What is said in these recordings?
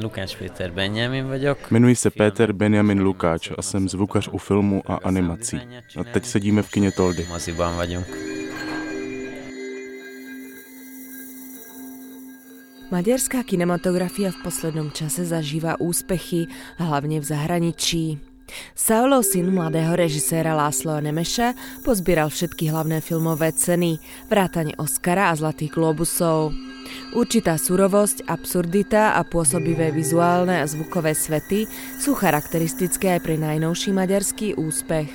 Lukács Péter Benjámin vagyok. Jmenuji se Péter Benjámin Lukáč a jsem zvukař u filmu a animací. A teď sedíme v kině Toldy. Moziban vagyunk. Maďarská kinematografie v poslednom čase zažívá úspechy, hlavně v zahraničí. Saulo, syn mladého režiséra László Nemeša, pozbíral všetky hlavné filmové ceny, vrátane Oscara a Zlatých globusov. Určitá surovosť, absurdita a pôsobivé vizuálne a zvukové svety sú charakteristické aj pre najnovší maďarský úspech.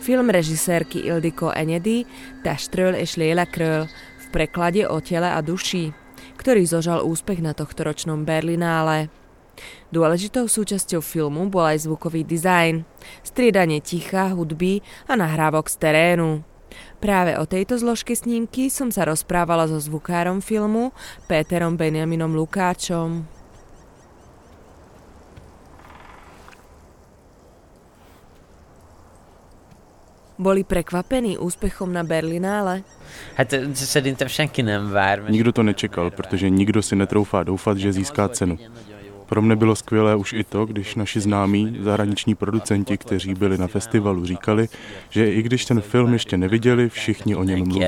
Film režisérky Ildikó Enyedi Testről és lélekről, v preklade O tele a duši, ktorý zožal úspech na tohtoročnom Berlinále. Dôležitou súčasťou filmu bol aj zvukový dizajn, striedanie ticha, hudby a nahrávok z terénu. Práve o tejto zložke snímky som sa rozprávala so zvukárom filmu Péterom Benjaminom Lukáčom. Boli prekvapení úspěchom na Berlinále? Nikdo to nečekal, protože nikdo si netroufá doufat, že získá cenu. Pro mne bylo skvělé už i to, když naši známí zahraniční producenti, kteří byli na festivalu, říkali, že i když ten film ještě neviděli, všichni o něm mluví.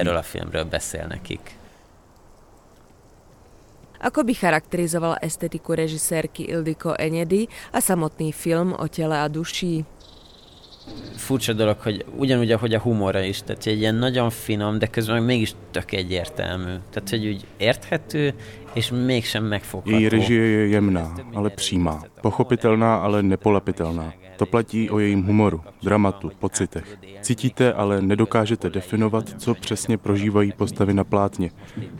Ako by charakterizovala estetiku režisérky Ildikó Enyedi a samotný film O těle a duši? Furcsa dolog, hogy ugyanúgy, ahogy a humorra is, tehát egy ilyen nagyon finom, de közben mégis tök egyértelmű. Tehát, hogy úgy érthető, és mégsem megfogható. Její režie je jemná, ale přímá. Pochopitelná, ale nepolepitelná. To platí o jejím humoru, dramatu, pocitech. Cítíte, ale nedokážete definovat, co přesně prožívají postavy na plátně.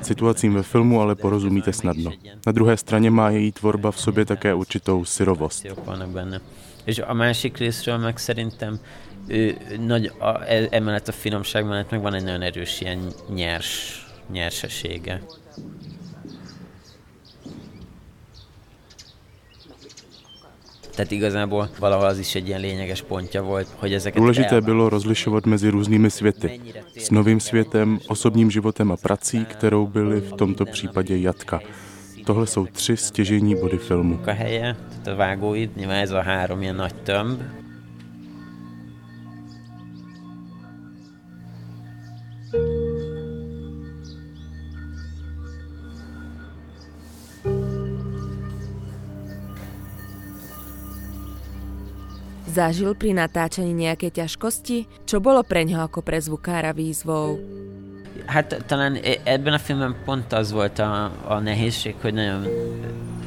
Situacím ve filmu ale porozumíte snadno. Na druhé straně má její tvorba v sobě také určitou syrovost. És a másik részről meg szerintem emellett a finomság mellett meg van egy nagyon erős ilyen nyersesége. Tehát igazából valahol az is egy ilyen lényeges pontja volt, hogy ezeket důležité bylo rozlišovat mezi různými světy. S novým světem, osobním životem a prací, kterou byly v tomto případě jatka. Tohle jsou 3 stěžejní body filmu. Zažil pri natáčení nejaké ťažkosti? Čo bolo pre ňa ako pre zvukára výzvou? Talán ebben a filmben pont az volt a nehézség, hogy nagyon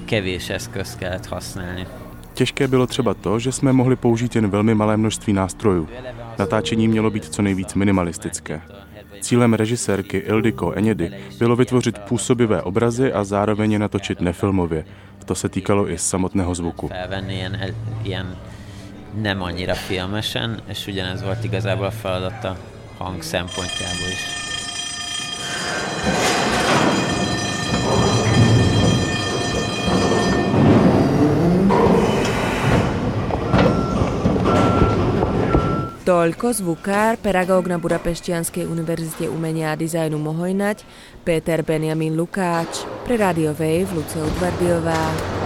kevés eszközt kellett használni. Těžké bylo třeba to, že jsme mohli použít jen velmi malé množství nástrojů. Natáčení mělo být co nejvíc minimalistické. Cílem režisérky Ildikó Enyedi bylo vytvořit působivé obrazy a zároveň je natočit nefilmově. To se týkalo i samotného zvuku. Nem annyira filmesen, és ugyanez volt igazából a feladat a hang szempontjából is. Toľko zvukár, pedagóg na Budapešťianskej univerzite umenia a dizajnu Mohojnať, Péter Benjámin Lukács, pre Radio Wave Luce Udvardiová.